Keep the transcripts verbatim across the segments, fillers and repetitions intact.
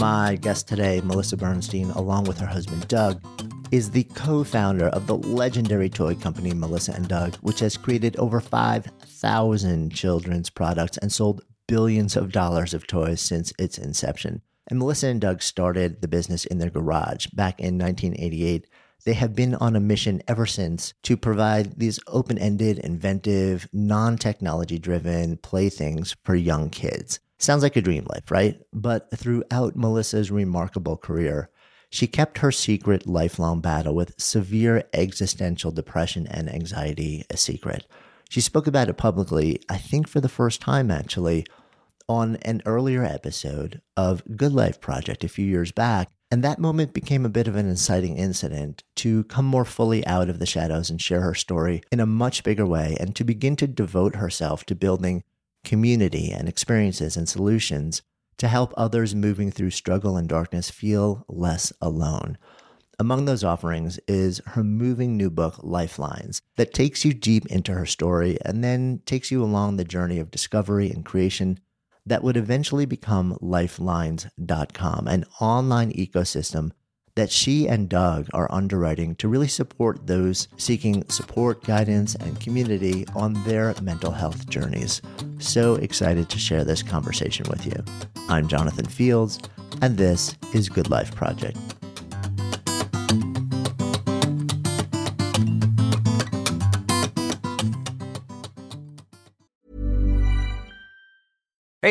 My guest today, Melissa Bernstein, along with her husband, Doug, is the co-founder of the legendary toy company, Melissa and Doug, which has created over five thousand children's products and sold billions of dollars of toys since its inception. And Melissa and Doug started the business in their garage back in nineteen eighty-eight. They have been on a mission ever since to provide these open-ended, inventive, non-technology-driven playthings for young kids. Sounds like a dream life, right? But throughout Melissa's remarkable career, she kept her secret lifelong battle with severe existential depression and anxiety a secret. She spoke about it publicly, I think for the first time actually, on an earlier episode of Good Life Project a few years back. And that moment became a bit of an inciting incident to come more fully out of the shadows and share her story in a much bigger way and to begin to devote herself to building community and experiences and solutions to help others moving through struggle and darkness feel less alone. Among those offerings is her moving new book, Lifelines, that takes you deep into her story and then takes you along the journey of discovery and creation that would eventually become lifelines dot com, an online ecosystem that she and Doug are underwriting to really support those seeking support, guidance, and community on their mental health journeys. So excited to share this conversation with you. I'm Jonathan Fields, and this is Good Life Project. Hey,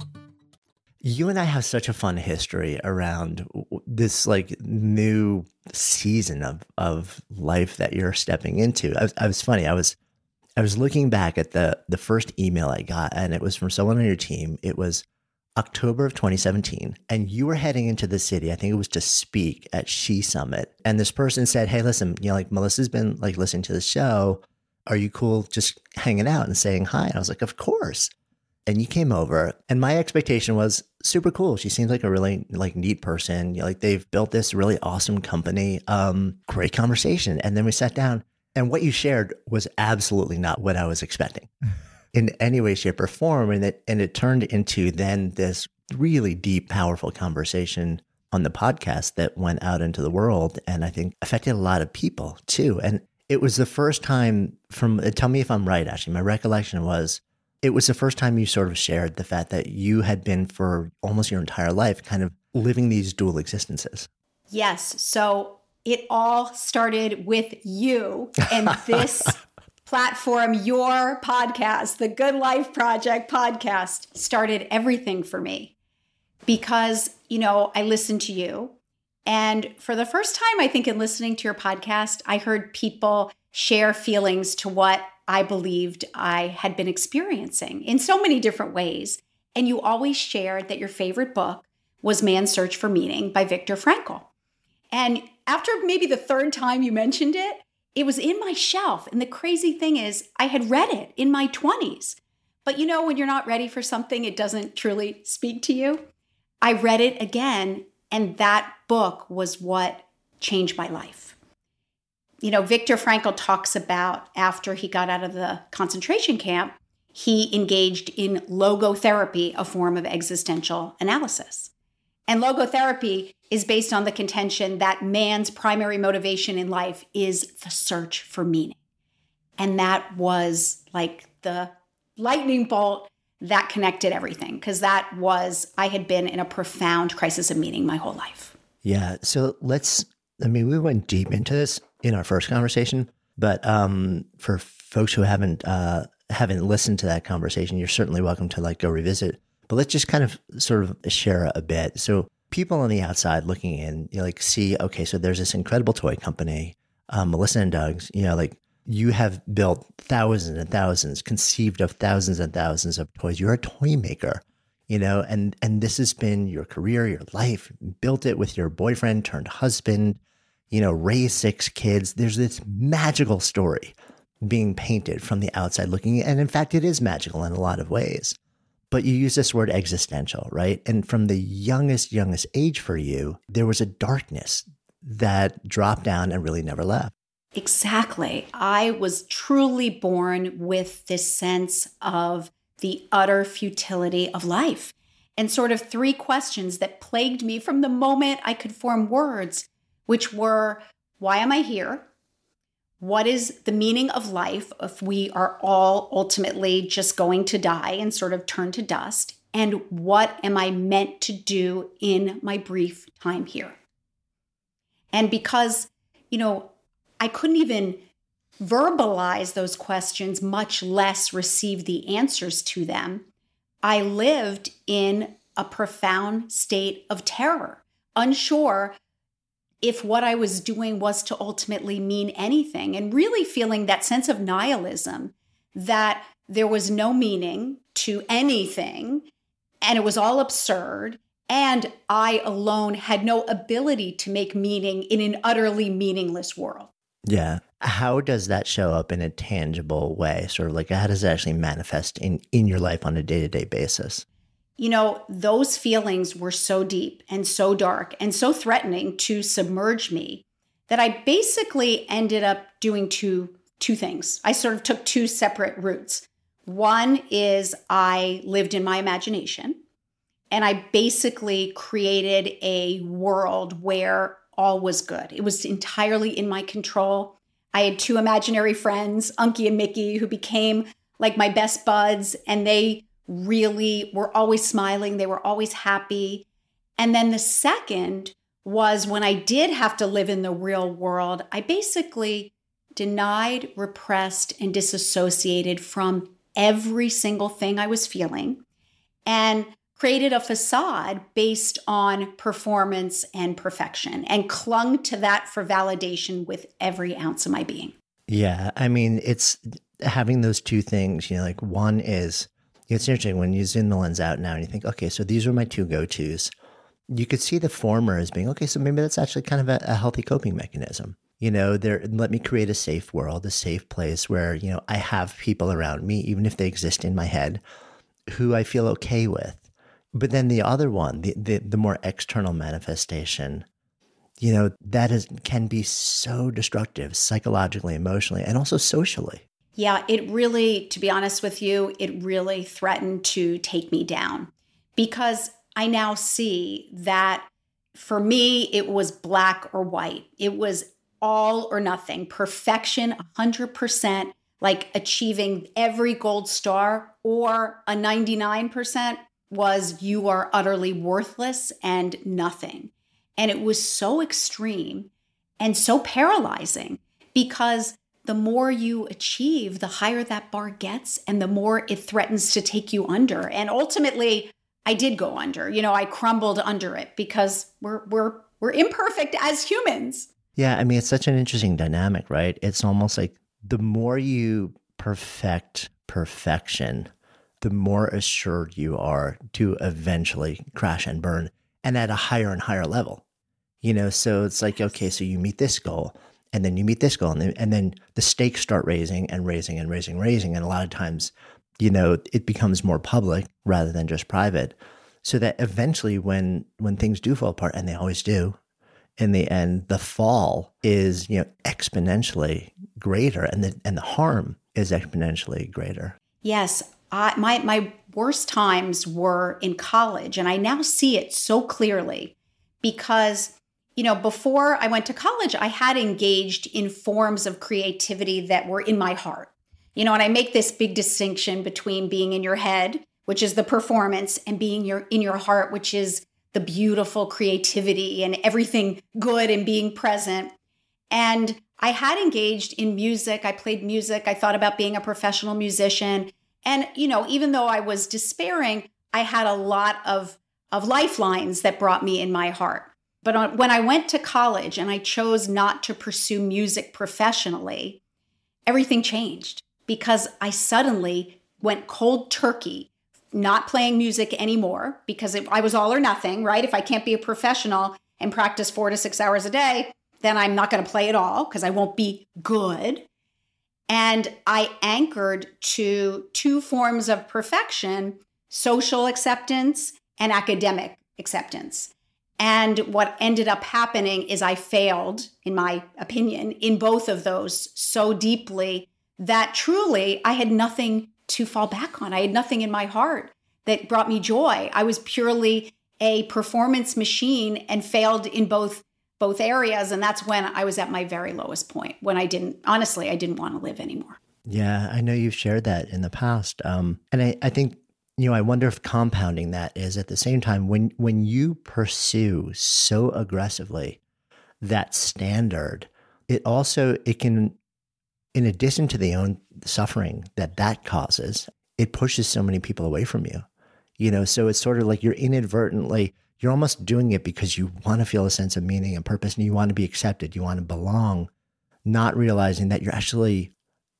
You and I have such a fun history around this like new season of of life that you're stepping into. I was, I was funny. I was I was looking back at the the first email I got, and it was from someone on your team. It was October of twenty seventeen, and you were heading into the city. I think it was to speak at She Summit, and this person said, "Hey, listen, you know, like Melissa's been like listening to the show. Are you cool just hanging out and saying hi?" And I was like, "Of course." And you came over, and my expectation was super cool. She seems like a really like neat person. You know, like they've built this really awesome company. Um, great conversation. And then we sat down, and what you shared was absolutely not what I was expecting in any way, shape, or form. And it and it turned into then this really deep, powerful conversation on the podcast that went out into the world, and I think affected a lot of people too. And it was the first time from tell me if I'm right. Actually, my recollection was. It was the first time you sort of shared the fact that you had been for almost your entire life kind of living these dual existences. Yes. So it all started with you and this platform, your podcast, the Good Life Project podcast, started everything for me because, you know, I listened to you. And for the first time, I think in listening to your podcast, I heard people share feelings to what I believed I had been experiencing in so many different ways. And you always shared that your favorite book was Man's Search for Meaning by Viktor Frankl. And after maybe the third time you mentioned it, it was in my shelf. And the crazy thing is, I had read it in my twenties. But you know, when you're not ready for something, it doesn't truly speak to you. I read it again, and that book was what changed my life. You know, Viktor Frankl talks about after he got out of the concentration camp, he engaged in logotherapy, a form of existential analysis. And logotherapy is based on the contention that man's primary motivation in life is the search for meaning. And that was like the lightning bolt that connected everything, because that was, I had been in a profound crisis of meaning my whole life. Yeah. So let's, I mean, we went deep into this in our first conversation, but um, for folks who haven't uh, haven't listened to that conversation, you're certainly welcome to like go revisit. But let's just kind of sort of share a bit. So people on the outside looking in, you know, like see, okay, so there's this incredible toy company, um, Melissa and Doug's, you know, like you have built thousands and thousands, conceived of thousands and thousands of toys. You're a toy maker, you know, and, and this has been your career, your life, built it with your boyfriend turned husband, you know, raised six kids. There's this magical story being painted from the outside looking in. And in fact, it is magical in a lot of ways. But you use this word existential, right? And from the youngest, youngest age for you, there was a darkness that dropped down and really never left. Exactly. I was truly born with this sense of the utter futility of life and sort of three questions that plagued me from the moment I could form words, which were, why am I here? What is the meaning of life if we are all ultimately just going to die and sort of turn to dust? And what am I meant to do in my brief time here? And because, you know, I couldn't even verbalize those questions, much less receive the answers to them, I lived in a profound state of terror, unsure if what I was doing was to ultimately mean anything, and really feeling that sense of nihilism, that there was no meaning to anything, and it was all absurd, and I alone had no ability to make meaning in an utterly meaningless world. Yeah. How does that show up in a tangible way? Sort of like, how does it actually manifest in, in your life on a day-to-day basis? You know, those feelings were so deep and so dark and so threatening to submerge me that I basically ended up doing two, two things. I sort of took two separate routes. One is I lived in my imagination, and I basically created a world where all was good. It was entirely in my control. I had two imaginary friends, Unky and Mickey, who became like my best buds, and they really were always smiling. They were always happy. And then the second was when I did have to live in the real world, I basically denied, repressed, and disassociated from every single thing I was feeling and created a facade based on performance and perfection and clung to that for validation with every ounce of my being. Yeah. I mean, it's having those two things, you know, like one is, it's interesting when you zoom the lens out now and you think, okay, so these are my two go-tos. You could see the former as being, okay, so maybe that's actually kind of a, a healthy coping mechanism. You know, there, let me create a safe world, a safe place where, you know, I have people around me, even if they exist in my head, who I feel okay with. But then the other one, the the, the more external manifestation, you know, that is, can be so destructive psychologically, emotionally, and also socially. Yeah, it really, to be honest with you, it really threatened to take me down, because I now see that for me, it was black or white. It was all or nothing, perfection, one hundred percent, like achieving every gold star, or a ninety-nine percent was you are utterly worthless and nothing. And it was so extreme. and so paralyzing, because the more you achieve, the higher that bar gets and the more it threatens to take you under. And ultimately, I did go under. You know, I crumbled under it because we're we're we're imperfect as humans. Yeah, I mean, it's such an interesting dynamic, right? It's almost like the more you perfect perfection, the more assured you are to eventually crash and burn, and at a higher and higher level. You know, so it's like, okay, so you meet this goal, and then you meet this goal, and then, and then the stakes start raising and raising and raising, raising. And a lot of times, you know, it becomes more public rather than just private. So that eventually when, when things do fall apart, and they always do, in the end, the fall is, you know, exponentially greater, and the, and the harm is exponentially greater. Yes. I, my, my worst times were in college, and I now see it so clearly because, you know, before I went to college, I had engaged in forms of creativity that were in my heart. You know, and I make this big distinction between being in your head, which is the performance, and being your in your heart, which is the beautiful creativity and everything good and being present. And I had engaged in music. I played music. I thought about being a professional musician. And, you know, even though I was despairing, I had a lot of, of lifelines that brought me in my heart. But on, when I went to college and I chose not to pursue music professionally, everything changed because I suddenly went cold turkey, not playing music anymore because it, I was all or nothing, right? If I can't be a professional and practice four to six hours a day, then I'm not going to play at all because I won't be good. And I anchored to two forms of perfection, social acceptance and academic acceptance. And what ended up happening is I failed, in my opinion, in both of those so deeply that truly I had nothing to fall back on. I had nothing in my heart that brought me joy. I was purely a performance machine and failed in both both areas. And that's when I was at my very lowest point, when I didn't, honestly, I didn't want to live anymore. Yeah, I know you've shared that in the past. Um, and I, I think, you know, I wonder if compounding that is at the same time, when, when you pursue so aggressively that standard, it also, it can, in addition to the own suffering that that causes, it pushes so many people away from you, you know? So it's sort of like you're inadvertently, you're almost doing it because you want to feel a sense of meaning and purpose, and you want to be accepted. You want to belong, not realizing that you're actually,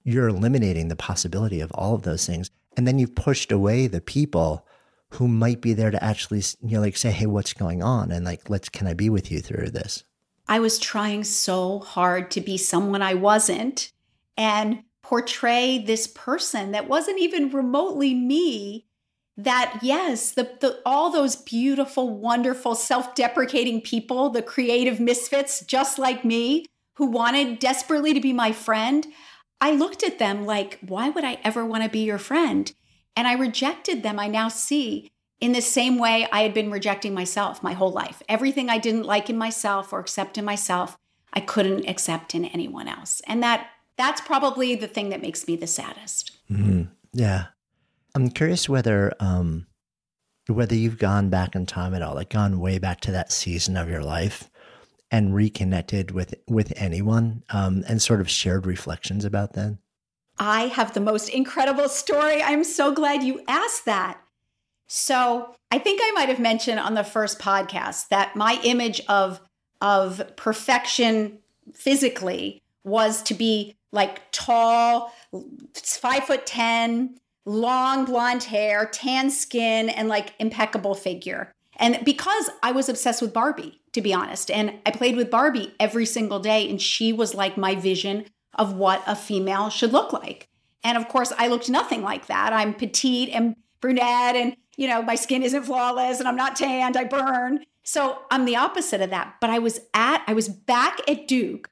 you're eliminating the possibility of all of those things. And then you've pushed away the people who might be there to actually, you know, like say, hey, what's going on? And like, let's, can I be with you through this? I was trying so hard to be someone I wasn't and portray this person that wasn't even remotely me. That yes, the, the all those beautiful, wonderful, self-deprecating people, the creative misfits just like me who wanted desperately to be my friend, I looked at them like, why would I ever want to be your friend? And I rejected them, I now see, in the same way I had been rejecting myself my whole life. Everything I didn't like in myself or accept in myself, I couldn't accept in anyone else. And that that's probably the thing that makes me the saddest. Mm-hmm. Yeah. I'm curious whether um, whether you've gone back in time at all, like gone way back to that season of your life and reconnected with with anyone um, and sort of shared reflections about them. I have the most incredible story. I'm so glad you asked that. So I think I might have mentioned on the first podcast that my image of of perfection physically was to be like tall, five foot ten. Long blonde hair, tan skin, and like impeccable figure. And because I was obsessed with Barbie, to be honest, and I played with Barbie every single day, and she was like my vision of what a female should look like. And of course, I looked nothing like that. I'm petite and brunette, and you know, my skin isn't flawless, and I'm not tanned, I burn. So I'm the opposite of that. But I was at, I was back at Duke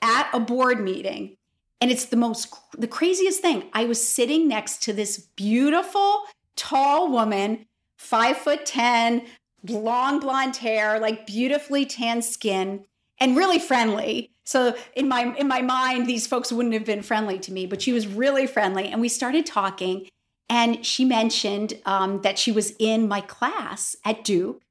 at a board meeting. And it's the most, the craziest thing. I was sitting next to this beautiful, tall woman, five foot ten, long blonde hair, like beautifully tan skin, and really friendly. So in my in my mind, these folks wouldn't have been friendly to me, but she was really friendly. And we started talking, and she mentioned um, that she was in my class at Duke,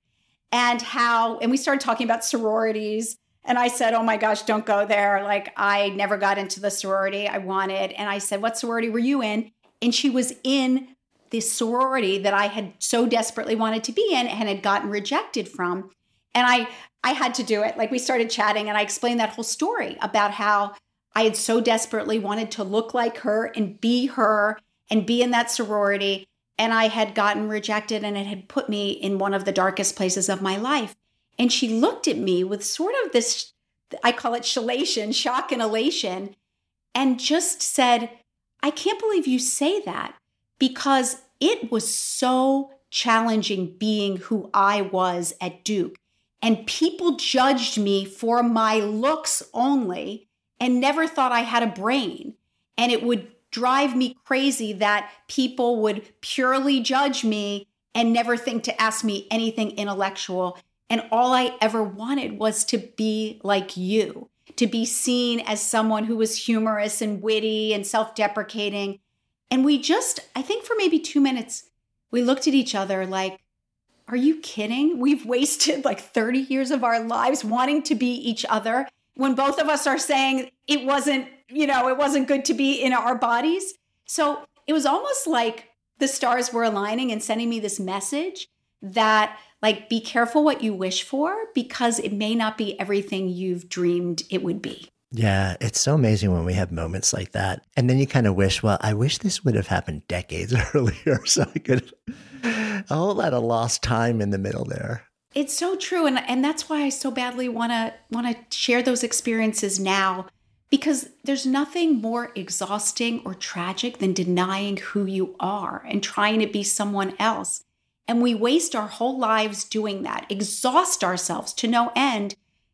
and how, and we started talking about sororities And I said, oh my gosh, don't go there. Like, I never got into the sorority I wanted. And I said, what sorority were you in? And she was in this sorority that I had so desperately wanted to be in and had gotten rejected from. And I, I had to do it. Like, we started chatting and I explained that whole story about how I had so desperately wanted to look like her and be her and be in that sorority. And I had gotten rejected and it had put me in one of the darkest places of my life. And she looked at me with sort of this, I call it shalation, shock and elation, and just said, I can't believe you say that, because it was so challenging being who I was at Duke. And people judged me for my looks only and never thought I had a brain. And it would drive me crazy that people would purely judge me and never think to ask me anything intellectual. And all I ever wanted was to be like you, to be seen as someone who was humorous and witty and self-deprecating. And we just, I think for maybe two minutes, we looked at each other like, are you kidding? We've wasted like thirty years of our lives wanting to be each other when both of us are saying it wasn't, you know, it wasn't good to be in our bodies. So it was almost like the stars were aligning and sending me this message that, like, be careful what you wish for, because it may not be everything you've dreamed it would be. Yeah, it's so amazing when we have moments like that. And then you kind of wish, well, I wish this would have happened decades earlier, so I could a whole lot of lost time in the middle there. It's so true. And and that's why I so badly want to want to share those experiences now, because there's nothing more exhausting or tragic than denying who you are and trying to be someone else. And we waste our whole lives doing that, exhaust ourselves to no end,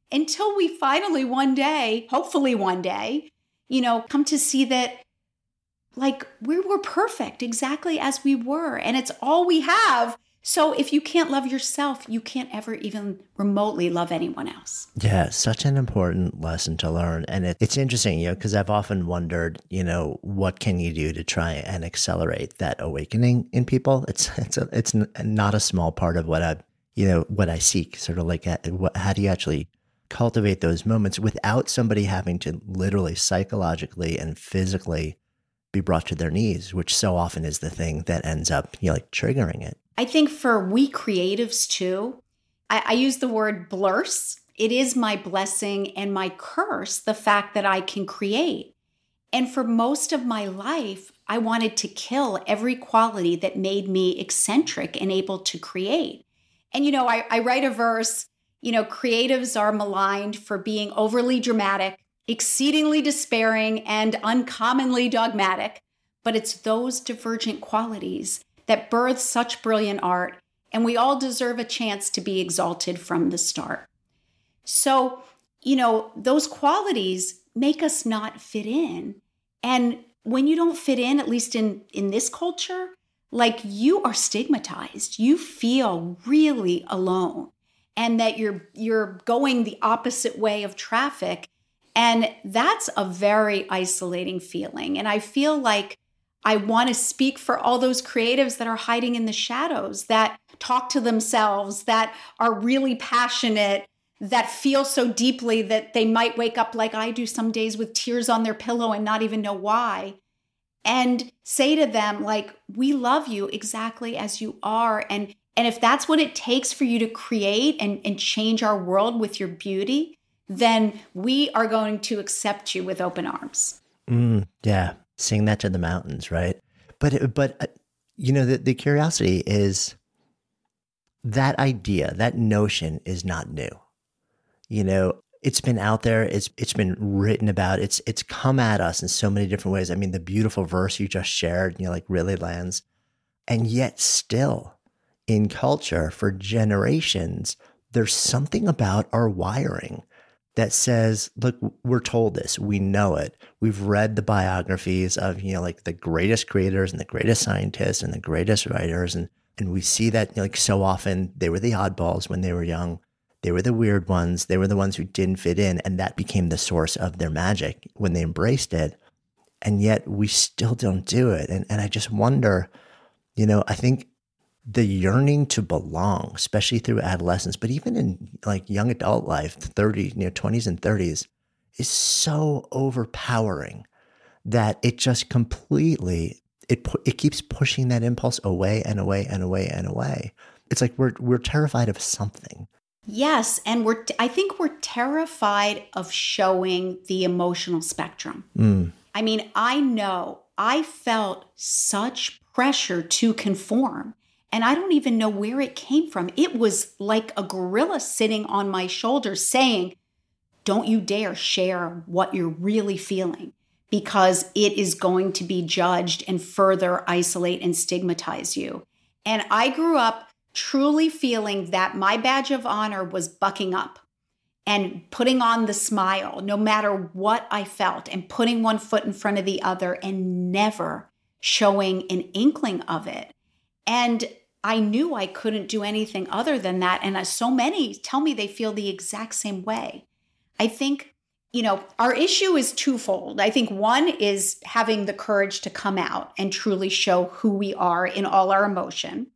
until we finally one day, hopefully one day, you know, come to see that, like, we were perfect exactly as we were, and it's all we have. So if you can't love yourself, you can't ever even remotely love anyone else. Yeah, such an important lesson to learn. And it, it's interesting, you know, because I've often wondered, you know, what can you do to try and accelerate that awakening in people? It's it's a, it's not a small part of what I, you know, what I seek, sort of like, what, how do you actually cultivate those moments without somebody having to literally psychologically and physically be brought to their knees, which so often is the thing that ends up, you know, like triggering it. I think for we creatives too, I, I use the word blurse. It is my blessing and my curse, the fact that I can create. And for most of my life, I wanted to kill every quality that made me eccentric and able to create. And, you know, I, I write a verse, you know, creatives are maligned for being overly dramatic, exceedingly despairing, and uncommonly dogmatic. But it's those divergent qualities that births such brilliant art, and we all deserve a chance to be exalted from the start. So, you know, those qualities make us not fit in. And when you don't fit in, at least in, in this culture, like, you are stigmatized. You feel really alone, and that you're you're going the opposite way of traffic. And that's a very isolating feeling. And I feel like I want to speak for all those creatives that are hiding in the shadows, that talk to themselves, that are really passionate, that feel so deeply that they might wake up like I do some days with tears on their pillow and not even know why, and say to them, like, we love you exactly as you are. And, and if that's what it takes for you to create and, and change our world with your beauty, then we are going to accept you with open arms. Mm, yeah. Sing that to the mountains, right? But, but uh, you know, the, the curiosity is that idea, that notion is not new. You know, it's been out there. It's It's been written about. It's it's come at us in so many different ways. I mean, the beautiful verse you just shared, you know, like, really lands. And yet still in culture for generations, there's something about our wiring that says, look, we're told this, we know it. We've read the biographies of, you know, like, the greatest creators and the greatest scientists and the greatest writers. And and we see that, you know, like, so often they were the oddballs when they were young. They were the weird ones. They were the ones who didn't fit in. And that became the source of their magic when they embraced it. And yet we still don't do it. And and I just wonder, you know, I think the yearning to belong, especially through adolescence, but even in like young adult life, thirty, you know, twenties and thirties, is so overpowering that it just completely, it it keeps pushing that impulse away and away and away and away. It's like we're we're terrified of something. Yes, and we're I think we're terrified of showing the emotional spectrum. Mm. I mean, I know I felt such pressure to conform, and I don't even know where it came from. It was like a gorilla sitting on my shoulder saying, "Don't you dare share what you're really feeling, because it is going to be judged and further isolate and stigmatize you." And I grew up truly feeling that my badge of honor was bucking up and putting on the smile, no matter what I felt, and putting one foot in front of the other and never showing an inkling of it. And I knew I couldn't do anything other than that. And so many tell me they feel the exact same way. I think, you know, our issue is twofold. I think one is having the courage to come out and truly show who we are in all our emotion.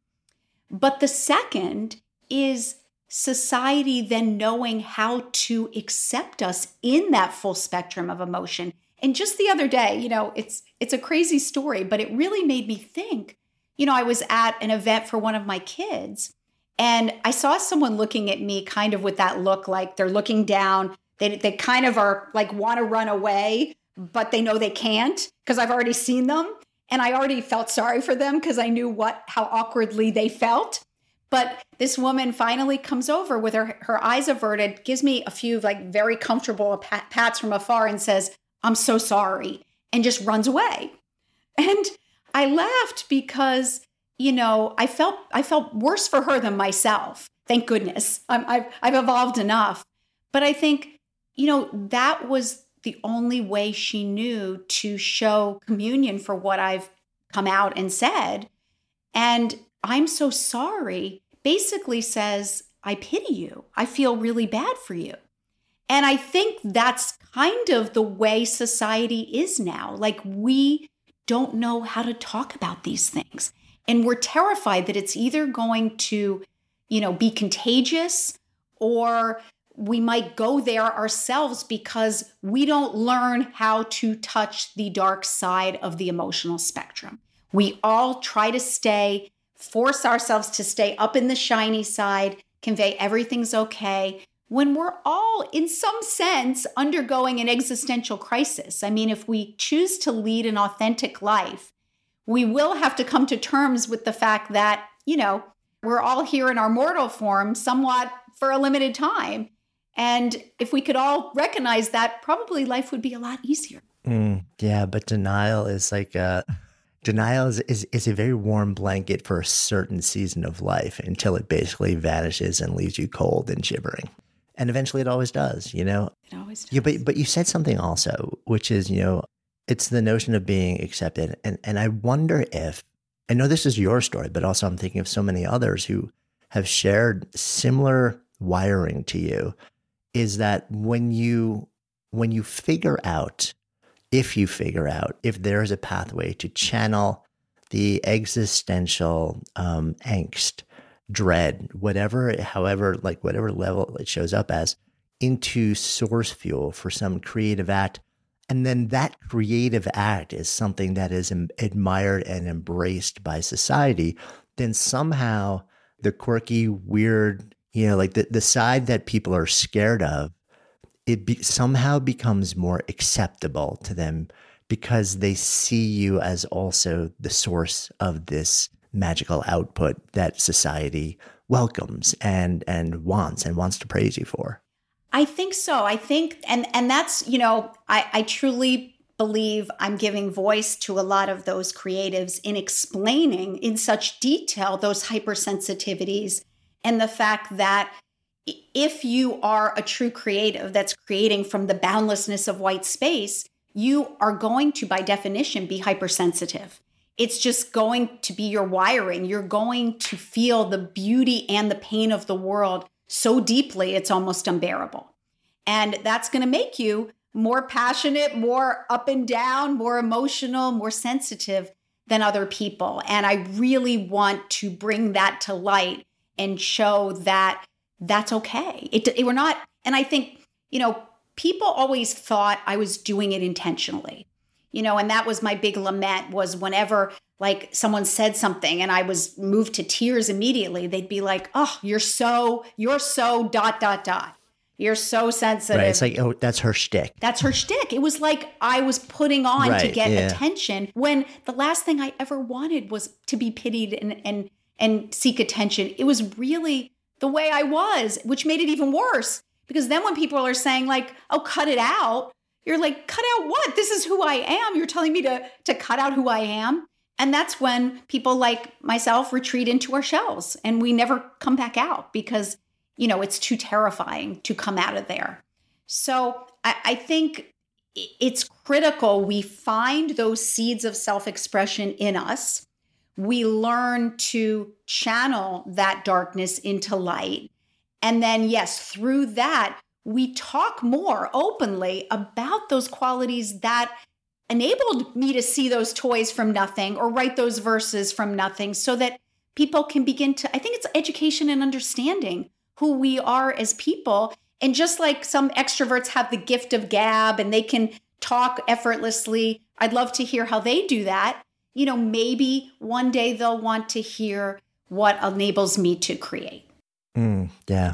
But the second is society then knowing how to accept us in that full spectrum of emotion. And just the other day, you know, it's it's a crazy story, but it really made me think. You know, I was at an event for one of my kids, and I saw someone looking at me kind of with that look like they're looking down. They they kind of are like want to run away, but they know they can't because I've already seen them. And I already felt sorry for them because I knew what how awkwardly they felt. But this woman finally comes over with her, her eyes averted, gives me a few like very comfortable pat, pats from afar and says, "I'm so sorry," and just runs away. And I laughed because, you know, I felt I felt worse for her than myself. Thank goodness. I'm, I've, I've evolved enough. But I think, you know, that was the only way she knew to show communion for what I've come out and said. And "I'm so sorry" basically says, "I pity you. I feel really bad for you." And I think that's kind of the way society is now. Like, we don't know how to talk about these things. And we're terrified that it's either going to, you know, be contagious, or we might go there ourselves because we don't learn how to touch the dark side of the emotional spectrum. We all try to stay, force ourselves to stay up in the shiny side, convey everything's okay, when we're all, in some sense, undergoing an existential crisis. I mean, if we choose to lead an authentic life, we will have to come to terms with the fact that, you know, we're all here in our mortal form somewhat for a limited time. And if we could all recognize that, probably life would be a lot easier. Mm, yeah, but denial is like a, denial is, is is a very warm blanket for a certain season of life until it basically vanishes and leaves you cold and shivering. And eventually, it always does, you know. It always does. Yeah, but but you said something also, which is, you know, it's the notion of being accepted, and and I wonder if I know this is your story, but also I'm thinking of so many others who have shared similar wiring to you. Is that when you when you figure out, if you figure out, if there is a pathway to channel the existential um, angst, dread, whatever, however, like whatever level it shows up as, into source fuel for some creative act, and then that creative act is something that is em- admired and embraced by society, then somehow the quirky, weird, you know, like the, the side that people are scared of, it be, somehow becomes more acceptable to them because they see you as also the source of this magical output that society welcomes and and wants and wants to praise you for. I think so. I think, and and that's, you know, I, I truly believe I'm giving voice to a lot of those creatives in explaining in such detail those hypersensitivities. And the fact that if you are a true creative that's creating from the boundlessness of white space, you are going to, by definition, be hypersensitive. It's just going to be your wiring. You're going to feel the beauty and the pain of the world so deeply, it's almost unbearable. And that's going to make you more passionate, more up and down, more emotional, more sensitive. than other people. And I really want to bring that to light and show that that's okay. It, it we're not, and I think, you know, people always thought I was doing it intentionally, you know, and that was my big lament was whenever like someone said something and I was moved to tears immediately, they'd be like, oh, you're so, you're so dot, dot, dot. You're so sensitive. Right. It's like, oh, that's her shtick. That's her shtick. It was like I was putting on right, to get yeah. attention when the last thing I ever wanted was to be pitied and, and, and seek attention. It was really the way I was, which made it even worse. Because then when people are saying like, oh, cut it out, you're like, cut out what? This is who I am. You're telling me to, to cut out who I am. And that's when people like myself retreat into our shells and we never come back out because you know, it's too terrifying to come out of there. So I, I think it's critical we find those seeds of self-expression in us. We learn to channel that darkness into light. And then, yes, through that, we talk more openly about those qualities that enabled me to see those toys from nothing or write those verses from nothing so that people can begin to, I think it's education and understanding who we are as people. And just like some extroverts have the gift of gab and they can talk effortlessly, I'd love to hear how they do that. You know, maybe one day they'll want to hear what enables me to create. Mm, yeah.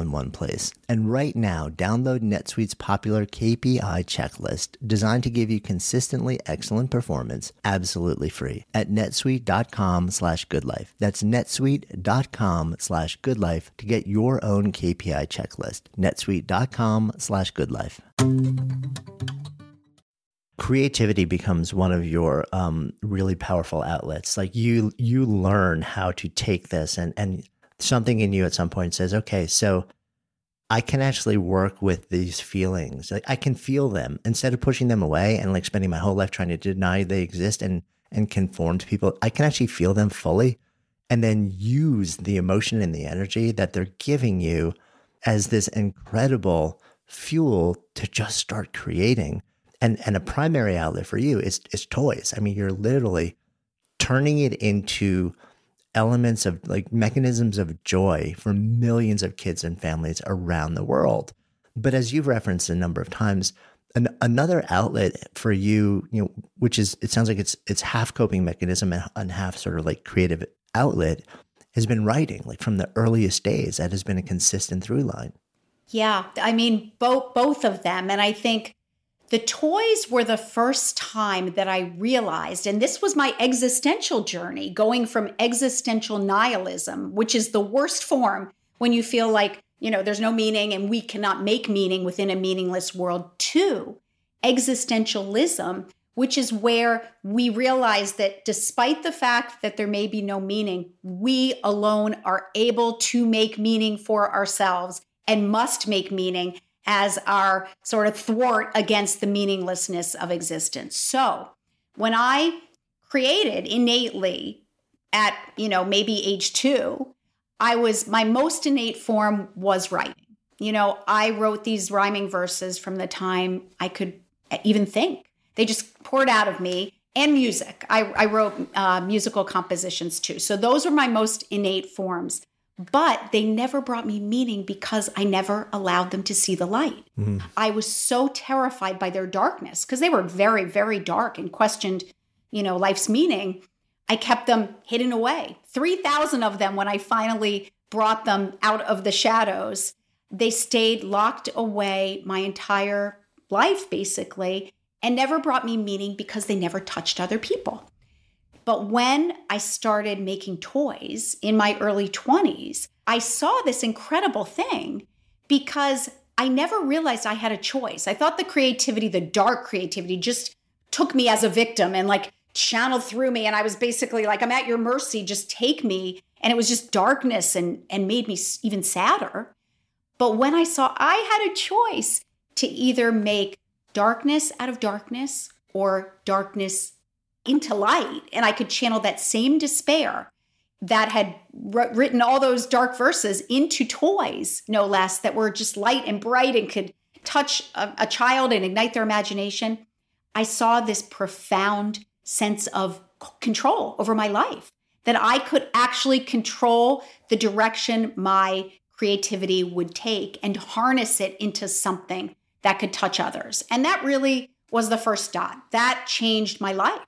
in one place. And right now, download NetSuite's popular K P I checklist designed to give you consistently excellent performance absolutely free at netsuite dot com slash good life. That's netsuite dot com slash good life to get your own K P I checklist. netsuite dot com slash good life. creativity becomes one of your um, really powerful outlets. Like you, you learn how to take this, and and something in you at some point says, okay, so I can actually work with these feelings. Like I can feel them instead of pushing them away and like spending my whole life trying to deny they exist and and conform to people. I can actually feel them fully, and then use the emotion and the energy that they're giving you as this incredible fuel to just start creating. And and a primary outlet for you is is toys. I mean, you're literally turning it into elements of like mechanisms of joy for millions of kids and families around the world. But as you've referenced a number of times, an, another outlet for you, you know, which is, it sounds like it's it's half coping mechanism and, and half sort of like creative outlet, has been writing. Like from the earliest days, that has been a consistent through line. Yeah, I mean, both both of them, and I think the toys were the first time that I realized, and this was my existential journey, going from existential nihilism, which is the worst form when you feel like, you know, there's no meaning and we cannot make meaning within a meaningless world, to existentialism, which is where we realize that despite the fact that there may be no meaning, we alone are able to make meaning for ourselves and must make meaning as our sort of thwart against the meaninglessness of existence. So when I created innately at, you know, maybe age two, I was, my most innate form was writing. You know, I wrote these rhyming verses from the time I could even think. They just poured out of me, and music. I, I wrote uh, musical compositions too. So those were my most innate forms. But they never brought me meaning because I never allowed them to see the light. Mm-hmm. I was so terrified by their darkness because they were very, very dark and questioned, you know, life's meaning. I kept them hidden away. three thousand of them, when I finally brought them out of the shadows, they stayed locked away my entire life, basically, and never brought me meaning because they never touched other people. But when I started making toys in my early twenties, I saw this incredible thing because I never realized I had a choice. I thought the creativity, the dark creativity, just took me as a victim and like channeled through me. And I was basically like, I'm at your mercy, just take me. And it was just darkness and, and made me even sadder. But when I saw I had a choice to either make darkness out of darkness or darkness into light, and I could channel that same despair that had r- written all those dark verses into toys, no less, that were just light and bright and could touch a, a child and ignite their imagination. I saw this profound sense of c- control over my life, that I could actually control the direction my creativity would take and harness it into something that could touch others. And that really was the first dot. That changed my life,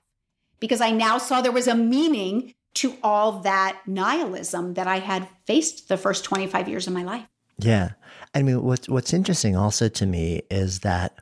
because I now saw there was a meaning to all that nihilism that I had faced the first twenty-five years of my life. Yeah. I mean, what's, what's interesting also to me is that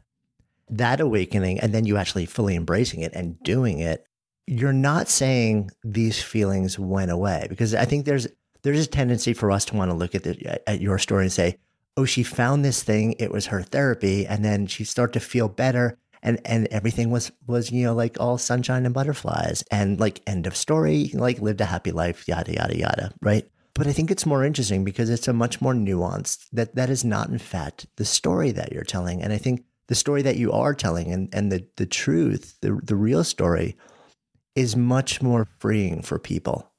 that awakening, and then you actually fully embracing it and doing it, you're not saying these feelings went away, because I think there's there's a tendency for us to want to look at the, at your story and say, oh, she found this thing, it was her therapy, and then she started to feel better. And and everything was, was, you know, like all sunshine and butterflies and like end of story, like lived a happy life, yada, yada, yada, right? But I think it's more interesting because it's a much more nuanced, that that is not in fact the story that you're telling. And I think the story that you are telling and, and the, the truth, the, the real story is much more freeing for people.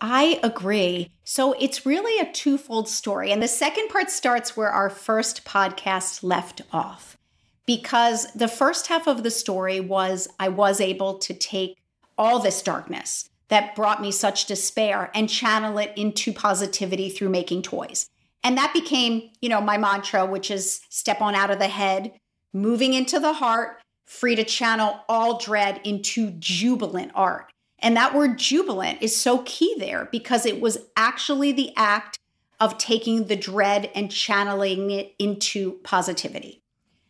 I agree. So it's really a twofold story. And the second part starts where our first podcast left off, because the first half of the story was I was able to take all this darkness that brought me such despair and channel it into positivity through making toys. And that became, you know, my mantra, which is step on out of the head, moving into the heart, free to channel all dread into jubilant art. And that word jubilant is so key there, because it was actually the act of taking the dread and channeling it into positivity.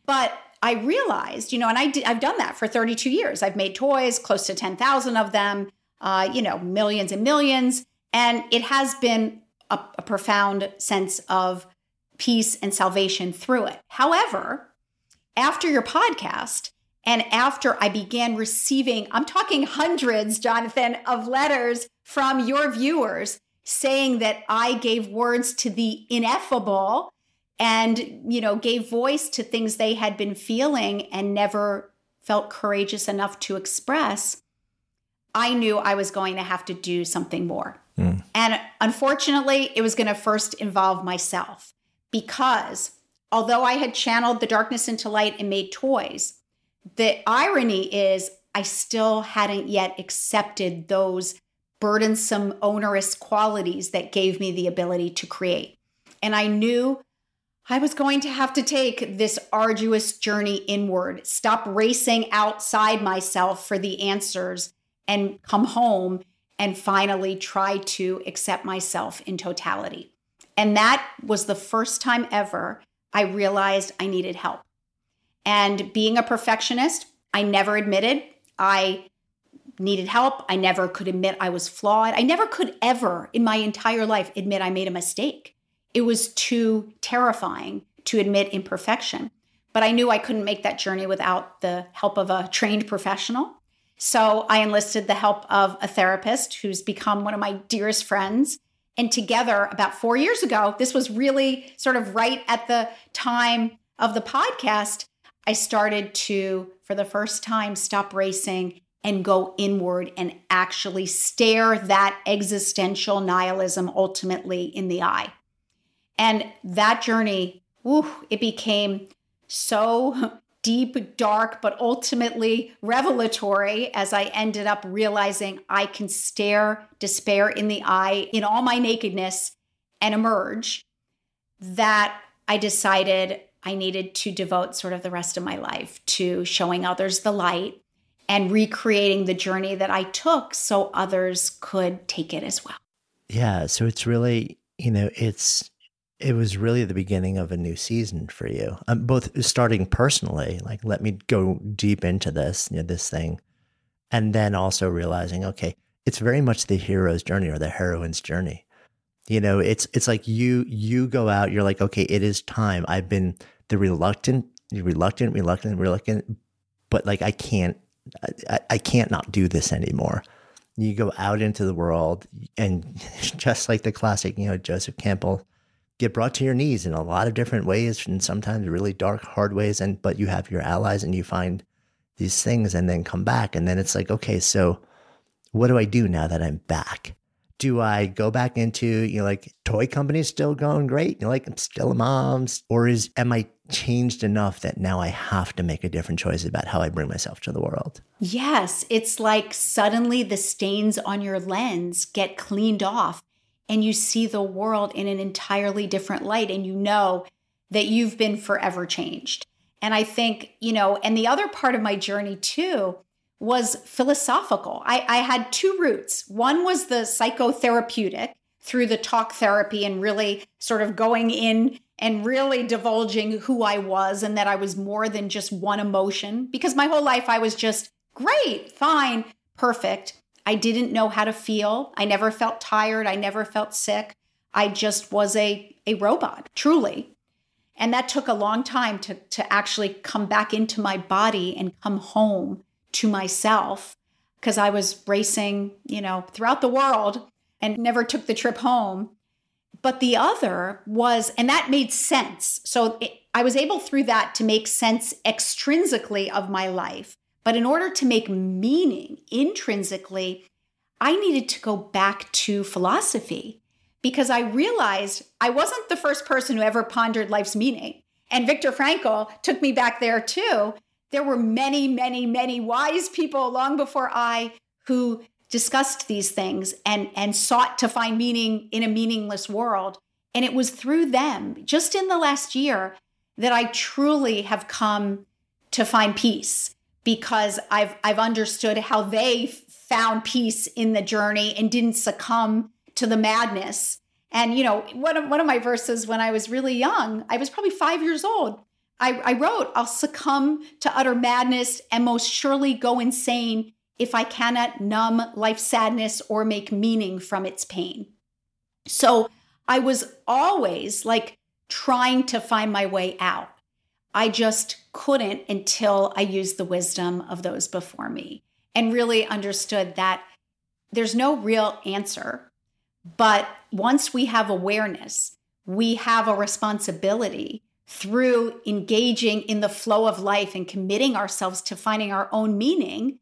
But I realized, you know, and I did, I've done that for thirty-two years. I've made toys, close to ten thousand of them, uh, you know, millions and millions. And it has been a, a profound sense of peace and salvation through it. However, after your podcast, And after I began receiving, I'm talking hundreds, Jonathan, of letters from your viewers saying that I gave words to the ineffable and, you know, gave voice to things they had been feeling and never felt courageous enough to express, I knew I was going to have to do something more. Mm. And unfortunately, it was going to first involve myself because although I had channeled the darkness into light and made toys, the irony is I still hadn't yet accepted those burdensome, onerous qualities that gave me the ability to create. And I knew I was going to have to take this arduous journey inward, stop racing outside myself for the answers, and come home and finally try to accept myself in totality. And that was the first time ever I realized I needed help. And being a perfectionist, I never admitted I needed help. I never could admit I was flawed. I never could ever in my entire life admit I made a mistake. It was too terrifying to admit imperfection. But I knew I couldn't make that journey without the help of a trained professional. So I enlisted the help of a therapist who's become one of my dearest friends. And together, about four years ago, this was really sort of right at the time of the podcast, I started to, for the first time, stop racing and go inward and actually stare that existential nihilism ultimately in the eye. And that journey, whew, it became so deep, dark, but ultimately revelatory as I ended up realizing I can stare despair in the eye in all my nakedness and emerge, that I decided I needed to devote sort of the rest of my life to showing others the light and recreating the journey that I took so others could take it as well. Yeah. So it's really, you know, it's, it was really the beginning of a new season for you, um, both starting personally, like, let me go deep into this, you know, this thing. And then also realizing, okay, it's very much the hero's journey or the heroine's journey. You know, it's it's like you you go out, you're like, okay, it is time. I've been the reluctant, reluctant, reluctant, reluctant, but like I can't, I, I can't not do this anymore. You go out into the world and just like the classic, you know, Joseph Campbell, get brought to your knees in a lot of different ways and sometimes really dark, hard ways. And but you have your allies and you find these things and then come back. And then it's like, okay, so what do I do now that I'm back? Do I go back into, you know, like toy companies still going great? You know, like I'm still a mom, or is, am I changed enough that now I have to make a different choice about how I bring myself to the world? Yes. It's like suddenly the stains on your lens get cleaned off and you see the world in an entirely different light. And you know that you've been forever changed. And I think, you know, and the other part of my journey too was philosophical. I, I had two roots. One was the psychotherapeutic through the talk therapy and really sort of going in and really divulging who I was and that I was more than just one emotion, because my whole life I was just great, fine, perfect. I didn't know how to feel. I never felt tired. I never felt sick. I just was a, a robot, truly. And that took a long time to, to actually come back into my body and come home to myself, because I was racing, you know, throughout the world and never took the trip home. But the other was, and that made sense. So it, I was able through that to make sense extrinsically of my life. But in order to make meaning intrinsically, I needed to go back to philosophy, because I realized I wasn't the first person who ever pondered life's meaning. And Viktor Frankl took me back there too. There were many, many, many wise people long before I who discussed these things and, and sought to find meaning in a meaningless world. And it was through them, just in the last year, that I truly have come to find peace, because I've I've understood how they found peace in the journey and didn't succumb to the madness. And, you know, one of, one of my verses when I was really young, I was probably five years old, I, I wrote, I'll succumb to utter madness and most surely go insane if I cannot numb life's sadness or make meaning from its pain. So I was always like trying to find my way out. I just couldn't until I used the wisdom of those before me and really understood that there's no real answer. But once we have awareness, we have a responsibility through engaging in the flow of life and committing ourselves to finding our own meaning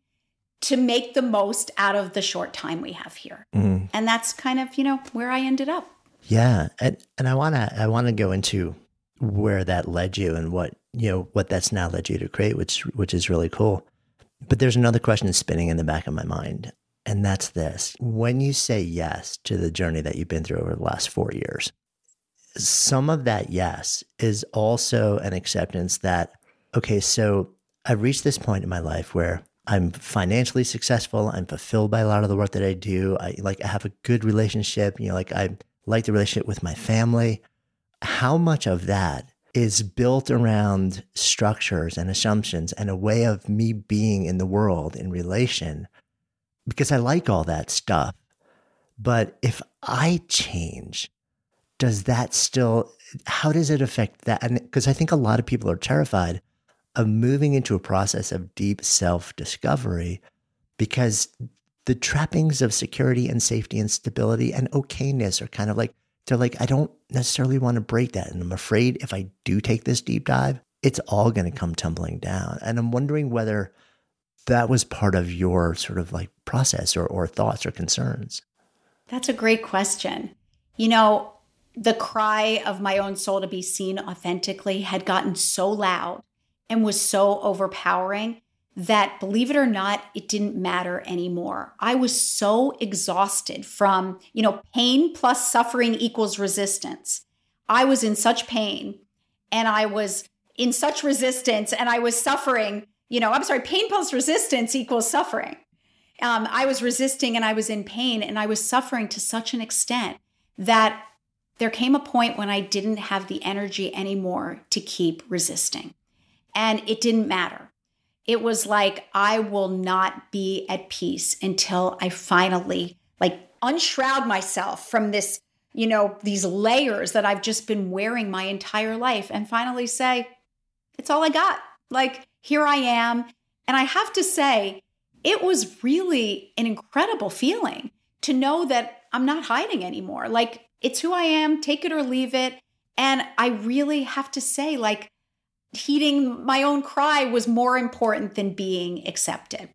to make the most out of the short time we have here. Mm. And that's kind of, you know, where I ended up. Yeah. And and I want to I want to go into where that led you and what, you know, what that's now led you to create, which which is really cool. But there's another question spinning in the back of my mind. And that's this. When you say yes to the journey that you've been through over the last four years, some of that yes is also an acceptance that, okay, so I've reached this point in my life where I'm financially successful. I'm fulfilled by a lot of the work that I do. I like, I have a good relationship. You know, like I like the relationship with my family. How much of that is built around structures and assumptions and a way of me being in the world in relation? Because I like all that stuff. But if I change, does that still, how does it affect that? And because I think a lot of people are terrified of moving into a process of deep self-discovery because the trappings of security and safety and stability and okayness are kind of like, they're like, I don't necessarily want to break that. And I'm afraid if I do take this deep dive, it's all going to come tumbling down. And I'm wondering whether that was part of your sort of like process or, or thoughts or concerns. That's a great question. You know, the cry of my own soul to be seen authentically had gotten so loud and was so overpowering that, believe it or not, it didn't matter anymore. I was so exhausted from, you know, pain plus suffering equals resistance. I was in such pain and I was in such resistance and I was suffering, you know, I'm sorry, pain plus resistance equals suffering. Um, I was resisting and I was in pain and I was suffering to such an extent that there came a point when I didn't have the energy anymore to keep resisting. And it didn't matter. It was like, I will not be at peace until I finally like unshroud myself from this, you know, these layers that I've just been wearing my entire life and finally say, it's all I got. Like, here I am. And I have to say, it was really an incredible feeling to know that I'm not hiding anymore. Like, it's who I am, take it or leave it. And I really have to say, like, heeding my own cry was more important than being accepted.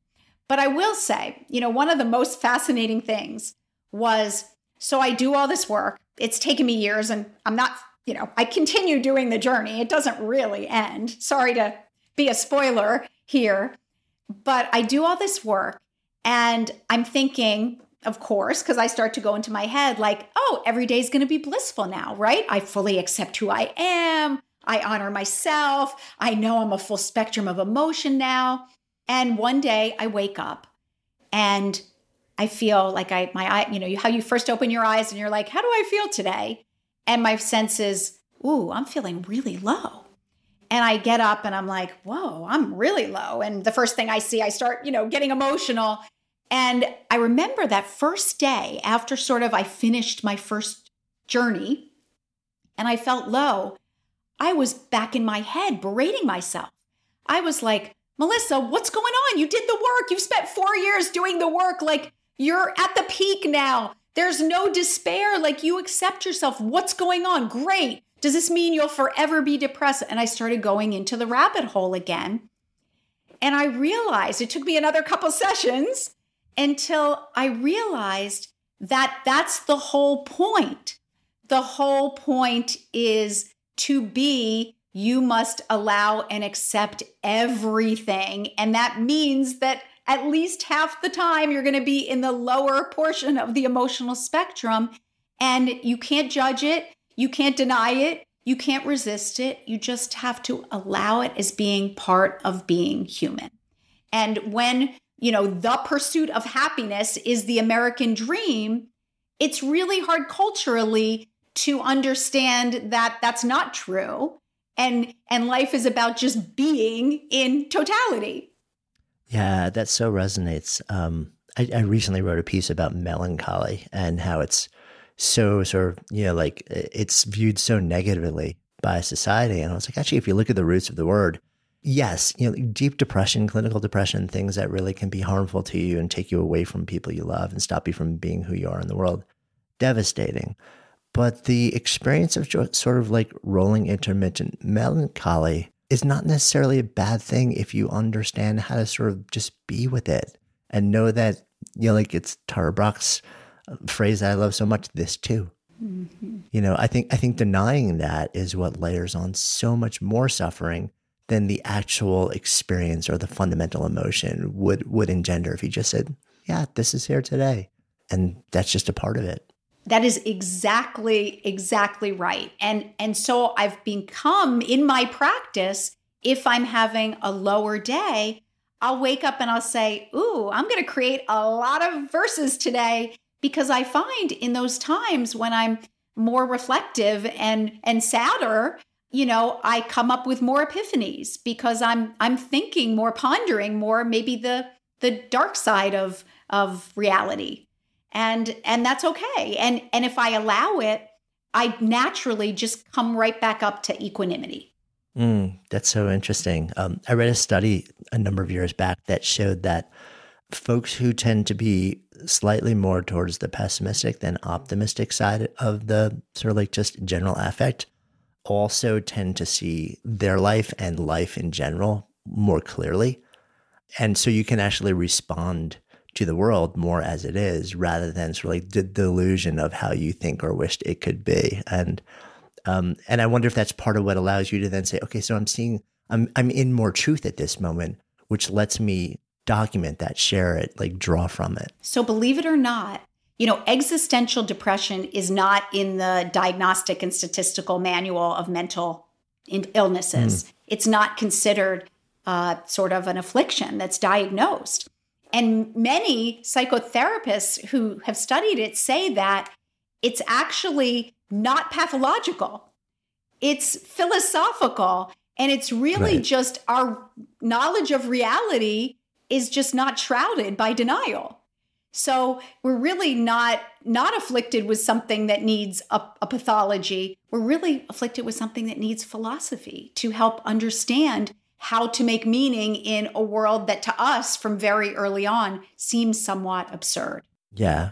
But I will say, you know, one of the most fascinating things was, so I do all this work. It's taken me years and I'm not, you know, I continue doing the journey. It doesn't really end. Sorry to be a spoiler here, but I do all this work and I'm thinking, of course, because I start to go into my head like, oh, every day is going to be blissful now, right? I fully accept who I am. I honor myself. I know I'm a full spectrum of emotion now. And one day I wake up and I feel like I, my eye, you know, how you first open your eyes and you're like, how do I feel today? And my sense is, ooh, I'm feeling really low. And I get up and I'm like, whoa, I'm really low. And the first thing I see, I start, you know, getting emotional. And I remember that first day after sort of I finished my first journey and I felt low. I was back in my head berating myself. I was like, Melissa, what's going on? You did the work. You've spent four years doing the work. Like, you're at the peak now. There's no despair. Like, you accept yourself. What's going on? Great. Does this mean you'll forever be depressed? And I started going into the rabbit hole again. And I realized it took me another couple sessions until I realized that that's the whole point. The whole point is to be, you must allow and accept everything. And that means that at least half the time you're going to be in the lower portion of the emotional spectrum. And you can't judge it. You can't deny it. You can't resist it. You just have to allow it as being part of being human. And when, you know, the pursuit of happiness is the American dream, it's really hard culturally to understand that that's not true. And and life is about just being in totality. Yeah, that so resonates. Um, I, I recently wrote a piece about melancholy and how it's so sort of, you know, like it's viewed so negatively by society. And I was like, actually, if you look at the roots of the word, yes, you know, deep depression, clinical depression, things that really can be harmful to you and take you away from people you love and stop you from being who you are in the world. Devastating. But the experience of sort of like rolling intermittent melancholy is not necessarily a bad thing if you understand how to sort of just be with it and know that, you know, like it's Tara Brock's phrase that I love so much, this too. Mm-hmm. You know, I think I think denying that is what layers on so much more suffering than the actual experience or the fundamental emotion would would engender if you just said, yeah, this is here today. And that's just a part of it. That is exactly, exactly right. And and so I've become in my practice, if I'm having a lower day, I'll wake up and I'll say, ooh, I'm going to create a lot of verses today, because I find in those times when I'm more reflective and and sadder, you know, I come up with more epiphanies because I'm I'm thinking more, pondering more, maybe the the dark side of of reality. And and that's okay. And and if I allow it, I naturally just come right back up to equanimity. Mm, that's so interesting. Um, I read a study a number of years back that showed that folks who tend to be slightly more towards the pessimistic than optimistic side of the sort of like just general affect also tend to see their life and life in general more clearly. And so you can actually respond to the world more as it is, rather than sort of like the delusion of how you think or wished it could be. And um, and I wonder if that's part of what allows you to then say, okay, so I'm seeing, I'm I'm in more truth at this moment, which lets me document that, share it, like draw from it. So believe it or not, you know, existential depression is not in the diagnostic and statistical manual of mental illnesses. Mm. It's not considered uh, sort of an affliction that's diagnosed. And many psychotherapists who have studied it say that it's actually not pathological. It's philosophical. And it's really right. just our knowledge of reality is just not shrouded by denial. So we're really not, not afflicted with something that needs a, a pathology. We're really afflicted with something that needs philosophy to help understand how to make meaning in a world that to us from very early on seems somewhat absurd. Yeah.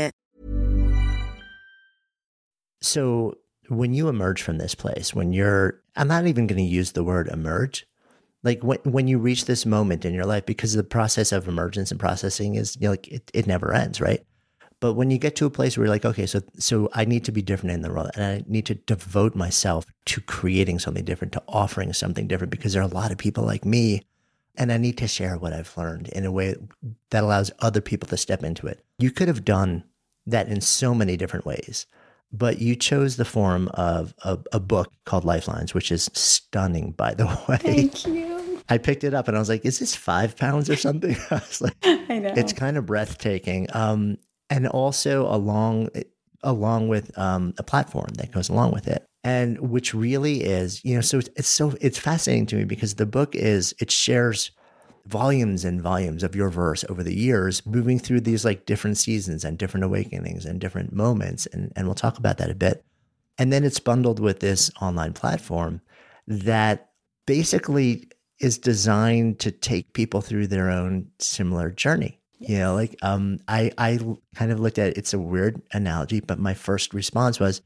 So when you emerge from this place, when you're, I'm not even going to use the word emerge, like when, when you reach this moment in your life, because the process of emergence and processing is, you know, like it, it never ends, right? But when you get to a place where you're like, okay, so so I need to be different in the world, and I need to devote myself to creating something different, to offering something different, because there are a lot of people like me, and I need to share what I've learned in a way that allows other people to step into it. You could have done that in so many different ways, but you chose the form of a, a book called Lifelines, which is stunning, by the way. Thank you. I picked it up and I was like, is this five pounds or something? I was like, I know. It's kind of breathtaking. Um, And also along along with um, a platform that goes along with it, and which really is, you know, so it's, it's so it's fascinating to me, because the book is, it shares volumes and volumes of your verse over the years, moving through these like different seasons and different awakenings and different moments, and and we'll talk about that a bit. And then it's bundled with this online platform that basically is designed to take people through their own similar journey. You know, like um, I, I kind of looked at it. It's a weird analogy, but my first response was,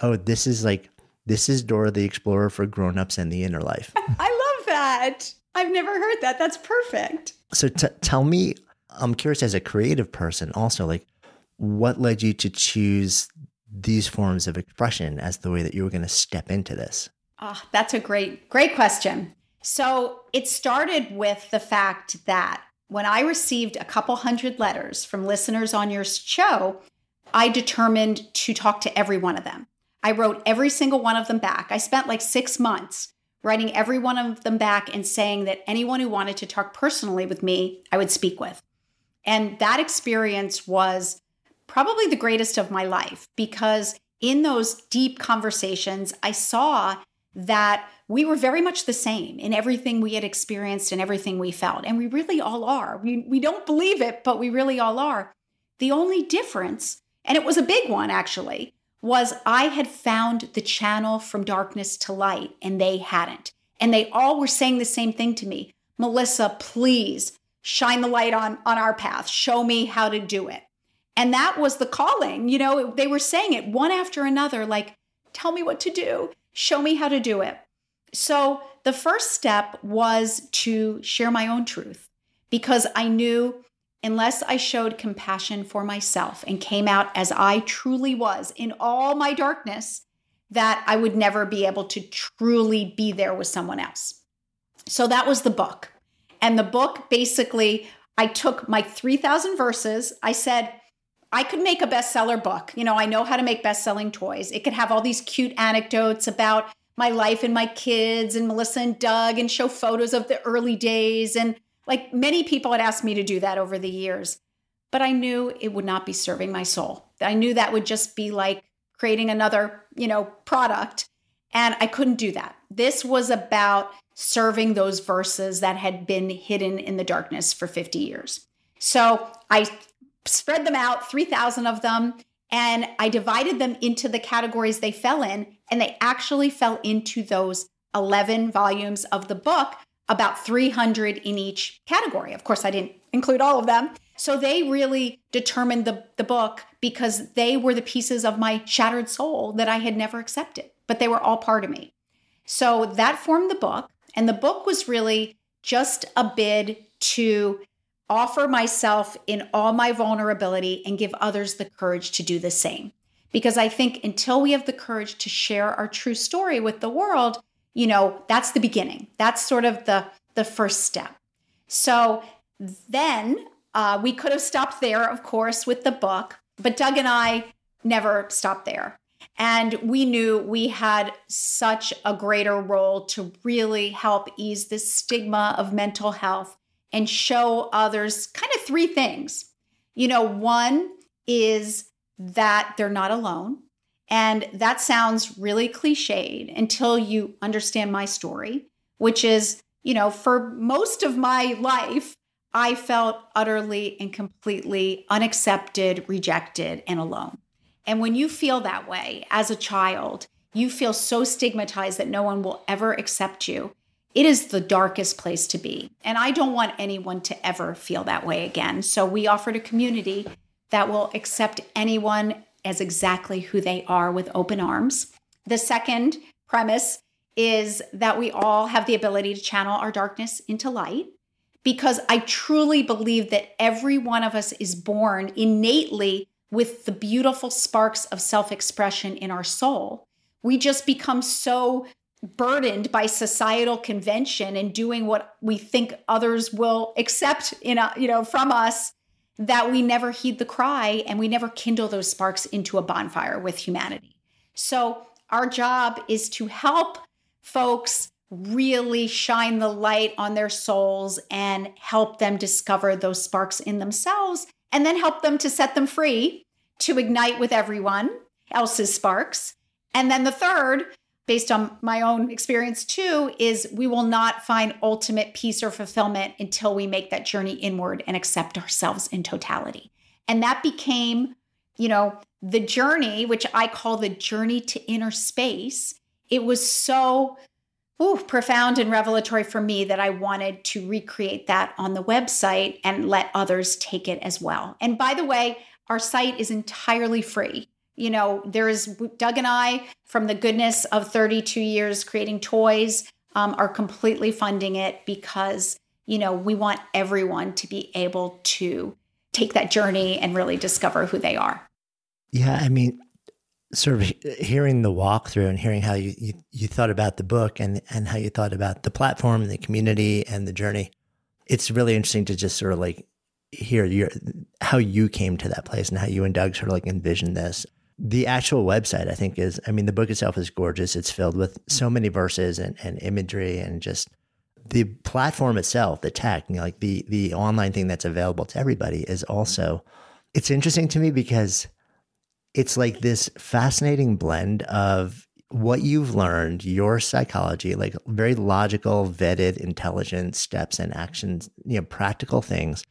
oh, this is like, this is Dora the Explorer for grownups and the inner life. I love that. I've never heard that. That's perfect. So t- tell me, I'm curious as a creative person also, like what led you to choose these forms of expression as the way that you were going to step into this? Oh, that's a great, great question. So it started with the fact that when I received a couple hundred letters from listeners on your show, I determined to talk to every one of them. I wrote every single one of them back. I spent like six months writing every one of them back and saying that anyone who wanted to talk personally with me, I would speak with. And that experience was probably the greatest of my life, because in those deep conversations, I saw that we were very much the same in everything we had experienced and everything we felt. And we really all are. We we don't believe it, but we really all are. The only difference, and it was a big one actually, was I had found the channel from darkness to light, and they hadn't. And they all were saying the same thing to me. Melissa, please shine the light on, on our path. Show me how to do it. And that was the calling. You know, they were saying it one after another, like, tell me what to do. Show me how to do it. So the first step was to share my own truth, because I knew unless I showed compassion for myself and came out as I truly was in all my darkness, that I would never be able to truly be there with someone else. So that was the book. And the book, basically, I took my three thousand verses. I said, I could make a bestseller book. You know, I know how to make best-selling toys. It could have all these cute anecdotes about my life and my kids and Melissa and Doug, and show photos of the early days. And like many people had asked me to do that over the years, but I knew it would not be serving my soul. I knew that would just be like creating another, you know, product. And I couldn't do that. This was about serving those verses that had been hidden in the darkness for fifty years. So I spread them out, three thousand of them. And I divided them into the categories they fell in, and they actually fell into those eleven volumes of the book, about three hundred in each category. Of course, I didn't include all of them. So they really determined the, the book, because they were the pieces of my shattered soul that I had never accepted, but they were all part of me. So that formed the book. And the book was really just a bid to offer myself in all my vulnerability and give others the courage to do the same. Because I think until we have the courage to share our true story with the world, you know, that's the beginning. That's sort of the, the first step. So then uh, we could have stopped there, of course, with the book, but Doug and I never stopped there. And we knew we had such a greater role to really help ease the stigma of mental health and show others kind of three things. You know, one is that they're not alone. And that sounds really cliched until you understand my story, which is, you know, for most of my life, I felt utterly and completely unaccepted, rejected, and alone. And when you feel that way as a child, you feel so stigmatized that no one will ever accept you. It is the darkest place to be. And I don't want anyone to ever feel that way again. So we offered a community that will accept anyone as exactly who they are with open arms. The second premise is that we all have the ability to channel our darkness into light, because I truly believe that every one of us is born innately with the beautiful sparks of self-expression in our soul. We just become so burdened by societal convention and doing what we think others will accept in a, you know, from us, that we never heed the cry and we never kindle those sparks into a bonfire with humanity. So our job is to help folks really shine the light on their souls and help them discover those sparks in themselves, and then help them to set them free to ignite with everyone else's sparks. And then the third, based on my own experience too, is we will not find ultimate peace or fulfillment until we make that journey inward and accept ourselves in totality. And that became, you know, the journey, which I call the journey to inner space. It was so ooh, profound and revelatory for me that I wanted to recreate that on the website and let others take it as well. And by the way, our site is entirely free. You know, there is, Doug and I, from the goodness of thirty-two years creating toys, um, are completely funding it because, you know, we want everyone to be able to take that journey and really discover who they are. Yeah, I mean, sort of hearing the walkthrough and hearing how you, you, you thought about the book and, and how you thought about the platform and the community and the journey, it's really interesting to just sort of like hear your, how you came to that place and how you and Doug sort of like envisioned this. The actual website, I think, is, I mean, the book itself is gorgeous. It's filled with so many verses and, and imagery, and just the platform itself, the tech, you know, like the the online thing that's available to everybody is also, it's interesting to me because it's like this fascinating blend of what you've learned, your psychology, like very logical, vetted, intelligent steps and actions, you know, practical things,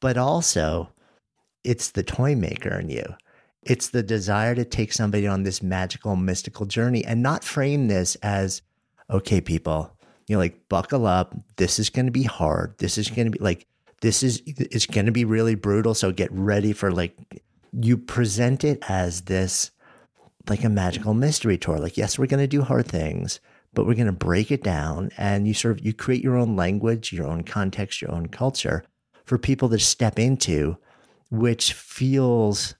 but also it's the toy maker in you. It's the desire to take somebody on this magical, mystical journey and not frame this as, okay, people, you know, like buckle up. This is going to be hard. This is going to be like, this is, it's going to be really brutal. So get ready for, like, you present it as this, like a magical mystery tour. Like, yes, we're going to do hard things, but we're going to break it down. And you sort of, you create your own language, your own context, your own culture for people to step into, which feels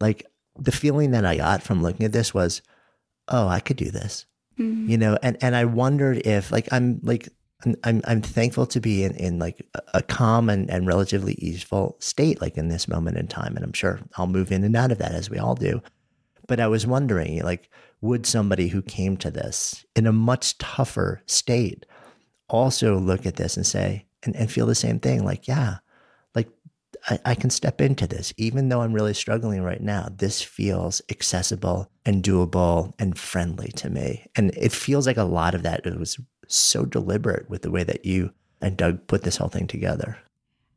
like the feeling that I got from looking at this was, oh, I could do this, mm-hmm. you know? And, and I wondered if, like, I'm like, I'm, I'm thankful to be in, in like a calm and, and relatively easeful state, like in this moment in time. And I'm sure I'll move in and out of that as we all do. But I was wondering, like, would somebody who came to this in a much tougher state also look at this and say, and, and feel the same thing? Like, yeah, I, I can step into this, even though I'm really struggling right now. This feels accessible and doable and friendly to me. And it feels like a lot of that, it was so deliberate with the way that you and Doug put this whole thing together.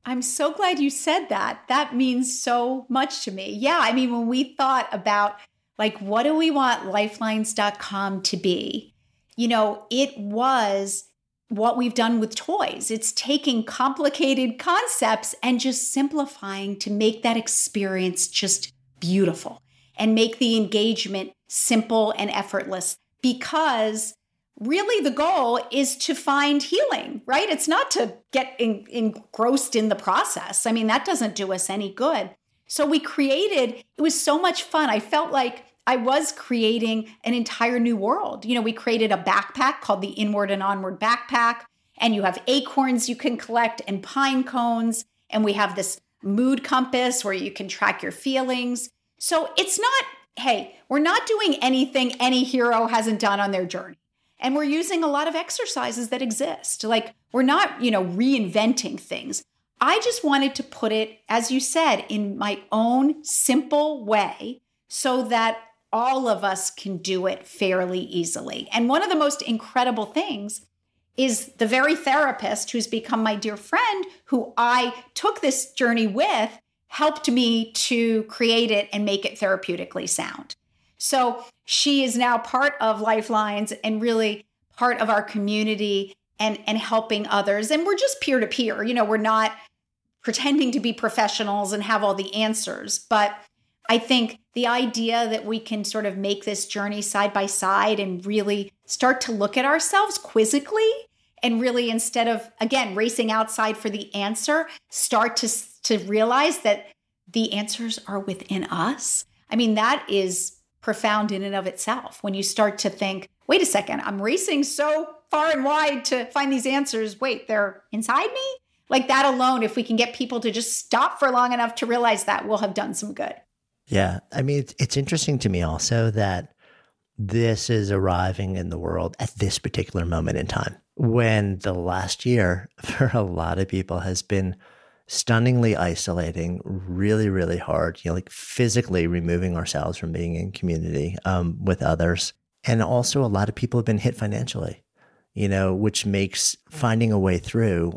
I'm so glad you said that. That means so much to me. Yeah. I mean, when we thought about, like, what do we want lifelines dot com to be? You know, it was what we've done with toys. It's taking complicated concepts and just simplifying to make that experience just beautiful and make the engagement simple and effortless, because really the goal is to find healing, right? It's not to get en- engrossed in the process. I mean, that doesn't do us any good. So we created, it was so much fun. I felt like I was creating an entire new world. You know, we created a backpack called the Inward and Onward Backpack, and you have acorns you can collect and pine cones. And we have this mood compass where you can track your feelings. So it's not, hey, we're not doing anything any hero hasn't done on their journey. And we're using a lot of exercises that exist. Like, we're not, you know, reinventing things. I just wanted to put it, as you said, in my own simple way so that all of us can do it fairly easily. And one of the most incredible things is the very therapist who's become my dear friend, who I took this journey with, helped me to create it and make it therapeutically sound. So she is now part of Lifelines and really part of our community and, and helping others. And we're just peer to peer. You know, we're not pretending to be professionals and have all the answers, but I think the idea that we can sort of make this journey side by side and really start to look at ourselves quizzically and really, instead of, again, racing outside for the answer, start to, to realize that the answers are within us. I mean, that is profound in and of itself. When you start to think, wait a second, I'm racing so far and wide to find these answers. Wait, they're inside me? Like that alone, if we can get people to just stop for long enough to realize that, we'll have done some good. Yeah. I mean, it's, it's interesting to me also that this is arriving in the world at this particular moment in time, when the last year for a lot of people has been stunningly isolating, really, really hard, you know, like physically removing ourselves from being in community um, with others. And also a lot of people have been hit financially, you know, which makes finding a way through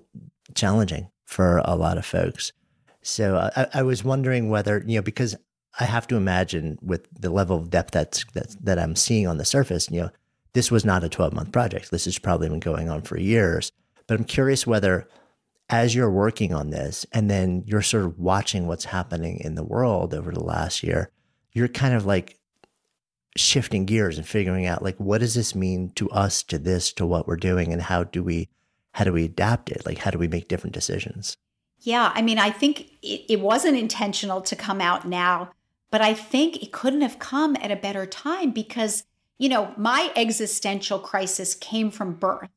challenging for a lot of folks. So I, I was wondering whether, you know, because I have to imagine with the level of depth that's, that's that I'm seeing on the surface, you know, this was not a twelve-month project. This has probably been going on for years. But I'm curious whether, as you're working on this and then you're sort of watching what's happening in the world over the last year, you're kind of like shifting gears and figuring out, like, what does this mean to us, to this, to what we're doing, and how do we how do we adapt it? Like, how do we make different decisions? Yeah, I mean, I think it, it wasn't intentional to come out now, but I think it couldn't have come at a better time because, you know, my existential crisis came from birth.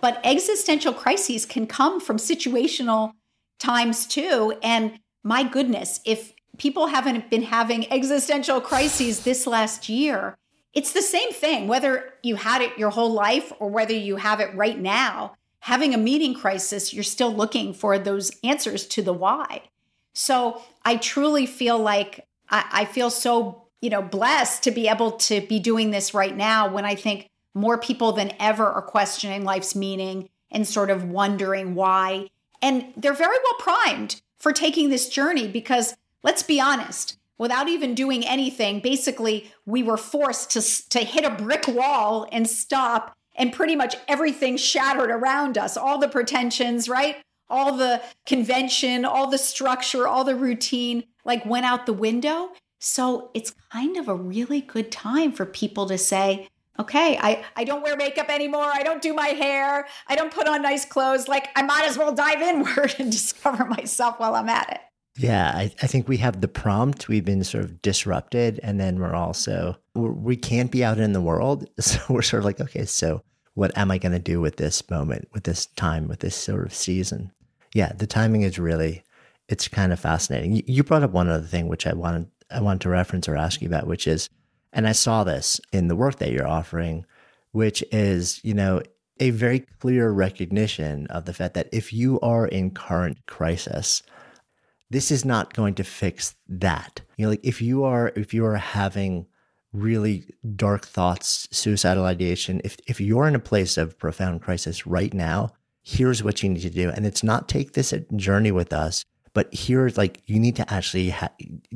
But existential crises can come from situational times too. And my goodness, if people haven't been having existential crises this last year, it's the same thing, whether you had it your whole life or whether you have it right now. Having a meaning crisis, you're still looking for those answers to the why. So I truly feel like I, I feel so, you know, blessed to be able to be doing this right now when I think more people than ever are questioning life's meaning and sort of wondering why. And they're very well primed for taking this journey because, let's be honest, without even doing anything, basically we were forced to, to hit a brick wall and stop, and pretty much everything shattered around us. All the pretensions, right? All the convention, all the structure, all the routine, like went out the window. So it's kind of a really good time for people to say, okay, I, I don't wear makeup anymore. I don't do my hair. I don't put on nice clothes. Like, I might as well dive inward and discover myself while I'm at it. Yeah, I, I think we have the prompt. We've been sort of disrupted. And then we're also, we're, we can't be out in the world. So we're sort of like, okay, so what am I going to do with this moment, with this time, with this sort of season? Yeah, the timing is really, it's kind of fascinating. You, you brought up one other thing, which I wanted, I wanted to reference or ask you about, which is, and I saw this in the work that you're offering, which is, you know, a very clear recognition of the fact that if you are in current crisis, this is not going to fix that. You know, like if you are, if you are having really dark thoughts, suicidal ideation, if, if you're in a place of profound crisis right now, here's what you need to do. And it's not take this journey with us, but here's like, you need to actually ha-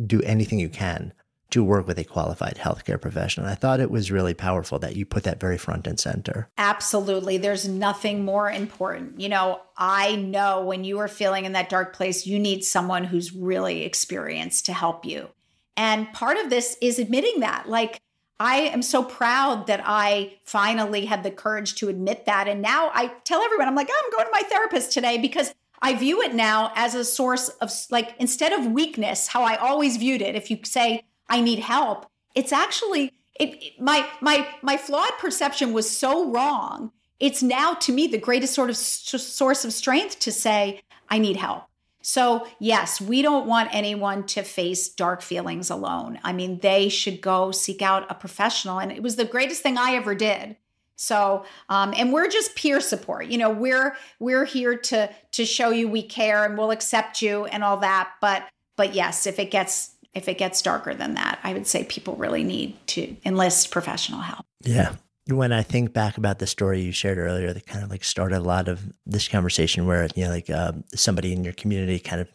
do anything you can to work with a qualified healthcare professional. And I thought it was really powerful that you put that very front and center. Absolutely. There's nothing more important. You know, I know when you are feeling in that dark place, you need someone who's really experienced to help you. And part of this is admitting that. Like, I am so proud that I finally had the courage to admit that. And now I tell everyone, I'm like, oh, I'm going to my therapist today because I view it now as a source of, like, instead of weakness, how I always viewed it. If you say, I need help. It's actually, it, my my my flawed perception was so wrong. It's now to me the greatest sort of s- source of strength to say, I need help. So yes, we don't want anyone to face dark feelings alone. I mean, they should go seek out a professional. And it was the greatest thing I ever did. So, um, and we're just peer support. You know, we're we're here to to show you we care and we'll accept you and all that. But but yes, if it gets If it gets darker than that, I would say people really need to enlist professional help. Yeah. When I think back about the story you shared earlier, that kind of like started a lot of this conversation where, you know, like um, somebody in your community kind of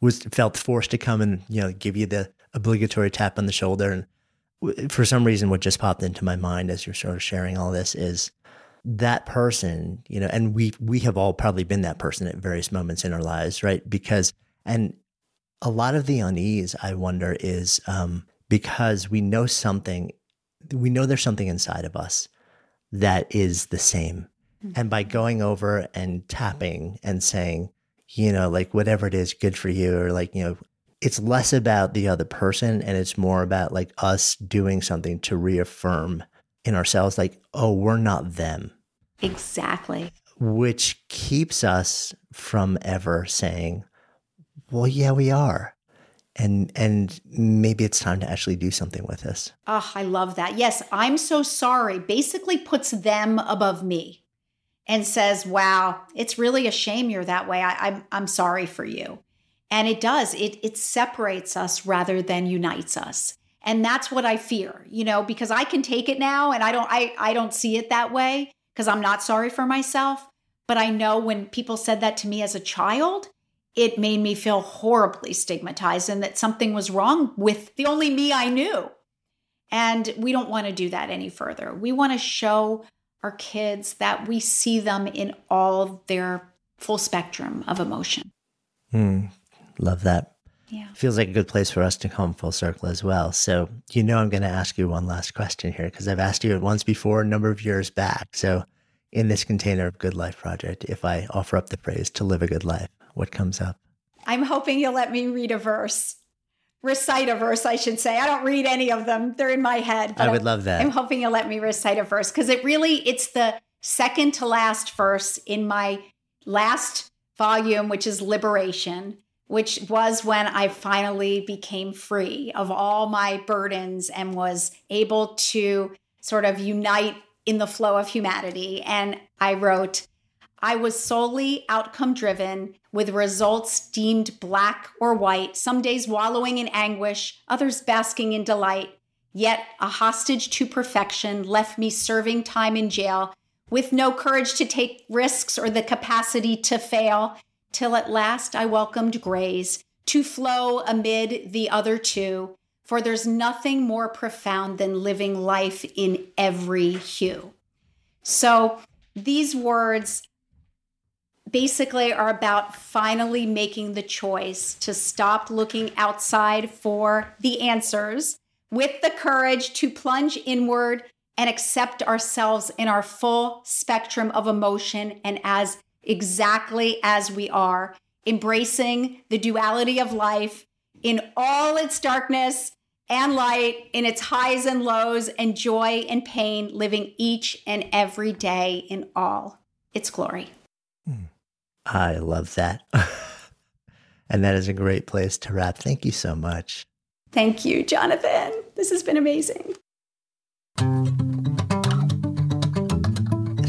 was felt forced to come and, you know, give you the obligatory tap on the shoulder. And w- for some reason, what just popped into my mind as you're sort of sharing all this is that person, you know, and we, we have all probably been that person at various moments in our lives, right? Because, and a lot of the unease, I wonder, is um, because we know something, we know there's something inside of us that is the same. Mm-hmm. And by going over and tapping and saying, you know, like, whatever it is, good for you, or like, you know, it's less about the other person and it's more about like us doing something to reaffirm in ourselves, like, oh, we're not them. Exactly. Which keeps us from ever saying, well, yeah, we are. And and maybe it's time to actually do something with this. Oh, I love that. Yes, I'm so sorry basically puts them above me and says, wow, it's really a shame you're that way. I, I'm, I'm sorry for you. And it does. It it separates us rather than unites us. And that's what I fear, you know, because I can take it now and I don't I, I don't see it that way because I'm not sorry for myself. But I know when people said that to me as a child, it made me feel horribly stigmatized and that something was wrong with the only me I knew. And we don't want to do that any further. We want to show our kids that we see them in all their full spectrum of emotion. Mm. Love that. Yeah. Feels like a good place for us to come full circle as well. So, you know, I'm going to ask you one last question here because I've asked you it once before a number of years back. So in this container of Good Life Project, if I offer up the phrase to live a good life, what comes up? I'm hoping you'll let me read a verse, recite a verse, I should say. I don't read any of them. They're in my head. But I would I'm, love that. I'm hoping you'll let me recite a verse because it really, it's the second to last verse in my last volume, which is Liberation, which was when I finally became free of all my burdens and was able to sort of unite in the flow of humanity. And I wrote, I was solely outcome driven with results deemed black or white, some days wallowing in anguish, others basking in delight. Yet a hostage to perfection left me serving time in jail with no courage to take risks or the capacity to fail. Till at last I welcomed grace to flow amid the other two, for there's nothing more profound than living life in every hue. So these words basically are about finally making the choice to stop looking outside for the answers with the courage to plunge inward and accept ourselves in our full spectrum of emotion and as exactly as we are, embracing the duality of life in all its darkness and light, in its highs and lows, and joy and pain, living each and every day in all its glory. I love that. And that is a great place to wrap. Thank you so much. Thank you, Jonathan. This has been amazing.